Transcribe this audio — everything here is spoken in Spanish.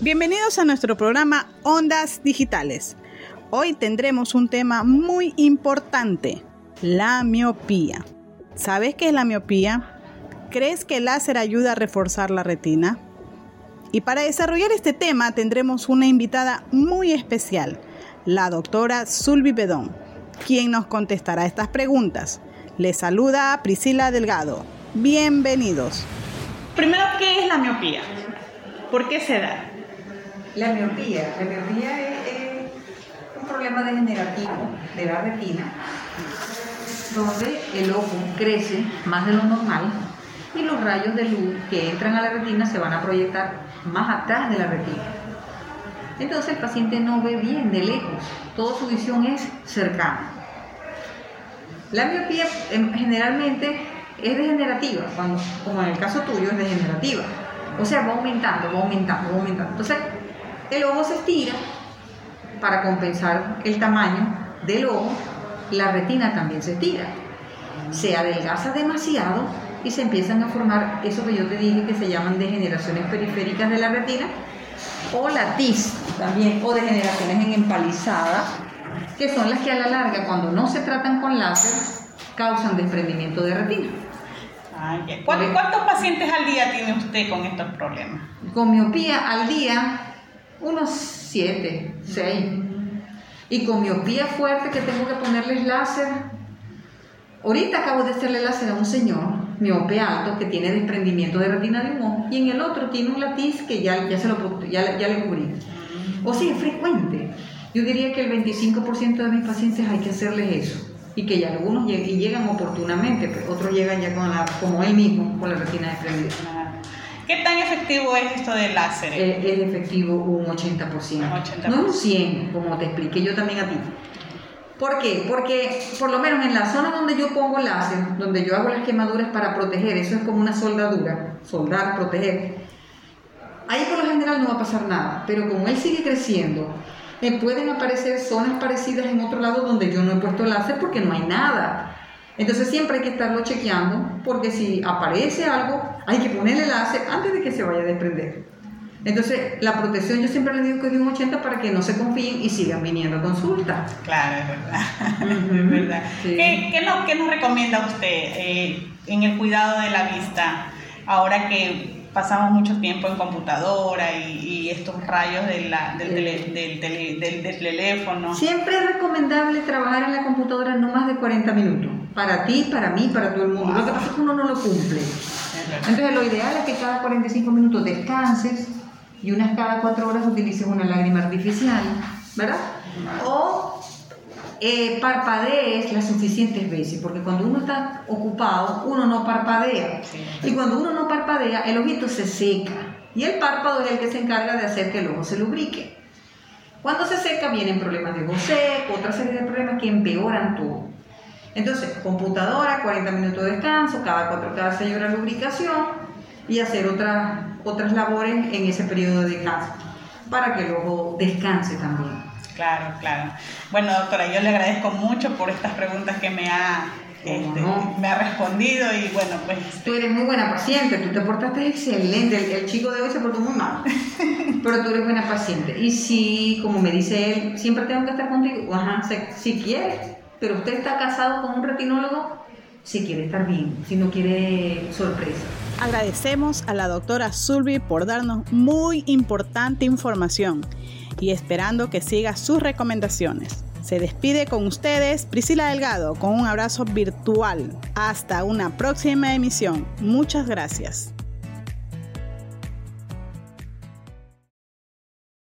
Bienvenidos a nuestro programa Ondas Digitales. Hoy tendremos un tema muy importante, la miopía. ¿Sabes qué es la miopía? ¿Crees que el láser ayuda a reforzar la retina? Y para desarrollar este tema tendremos una invitada muy especial, la doctora Zulby Bedón, quien nos contestará estas preguntas. Les saluda Priscila Delgado. Bienvenidos. Primero, ¿qué es la miopía? ¿Por qué se da? La miopía es un problema degenerativo de la retina, donde el ojo crece más de lo normal y los rayos de luz que entran a la retina se van a proyectar más atrás de la retina. Entonces el paciente no ve bien de lejos, toda su visión es cercana. La miopía generalmente es degenerativa, como en el caso tuyo es degenerativa, o sea va aumentando. Entonces el ojo se estira para compensar el tamaño del ojo, la retina también se estira, se adelgaza demasiado y se empiezan a formar eso que yo te dije que se llaman degeneraciones periféricas de la retina, o la TIS también, o degeneraciones en empalizada, que son las que a la larga, cuando no se tratan con láser, causan desprendimiento de retina. ¿Cuántos pacientes al día tiene usted con estos problemas? Con miopía al día, unos 7, 6. Y con miopía fuerte que tengo que ponerles láser. Ahorita acabo de hacerle láser a un señor miope alto que tiene desprendimiento de retina de un ojo y en el otro tiene un latiz que ya le cubrí. O sea, es frecuente. Yo diría que el 25% de mis pacientes hay que hacerles eso, y que ya algunos llegan oportunamente, pero otros llegan ya como él mismo, con la retina desprendida. ¿Qué tan efectivo es esto del láser? Es efectivo un 80%. No un 100%, como te expliqué yo también a ti. ¿Por qué? Porque por lo menos en la zona donde yo pongo láser, donde yo hago las quemaduras para proteger, eso es como una soldadura, soldar, proteger, ahí por lo general no va a pasar nada, pero como él sigue creciendo, pueden aparecer zonas parecidas en otro lado donde yo no he puesto láser porque no hay nada. Entonces siempre hay que estarlo chequeando, porque si aparece algo, hay que ponerle láser antes de que se vaya a desprender. Entonces, la protección yo siempre les digo que es de un 80% para que no se confíen y sigan viniendo a consulta. Claro, es verdad. Sí. ¿Qué nos recomienda usted en el cuidado de la vista? Ahora que pasamos mucho tiempo en computadora y estos rayos del teléfono. Siempre es recomendable trabajar en la computadora no más de 40 minutos. Para ti, para mí, para todo el mundo. Wow. Lo que pasa es que uno no lo cumple. Entonces, lo ideal es que cada 45 minutos descanses, y unas cada 4 horas utilices una lágrima artificial, ¿verdad? O parpadees las suficientes veces, porque cuando uno está ocupado, uno no parpadea. Y cuando uno no parpadea, el ojito se seca. Y el párpado es el que se encarga de hacer que el ojo se lubrique. Cuando se seca, vienen problemas de ojo seco, otra serie de problemas que empeoran todo. Entonces, computadora, 40 minutos de descanso, cada 6 horas lubricación, y hacer otras labores en ese periodo de descanso, para que luego descanse también. Claro. Bueno, doctora, yo le agradezco mucho por estas preguntas que me ha respondido, y bueno, pues... Tú eres muy buena paciente, tú te portaste excelente, el chico de hoy se portó muy mal, pero tú eres buena paciente. Y sí, como me dice él, siempre tengo que estar contigo, ajá, si quieres, pero usted está casado con un retinólogo, si quiere estar bien, si no quiere sorpresa. Agradecemos a la doctora Zulby por darnos muy importante información y esperando que siga sus recomendaciones. Se despide con ustedes Priscila Delgado con un abrazo virtual. Hasta una próxima emisión. Muchas gracias.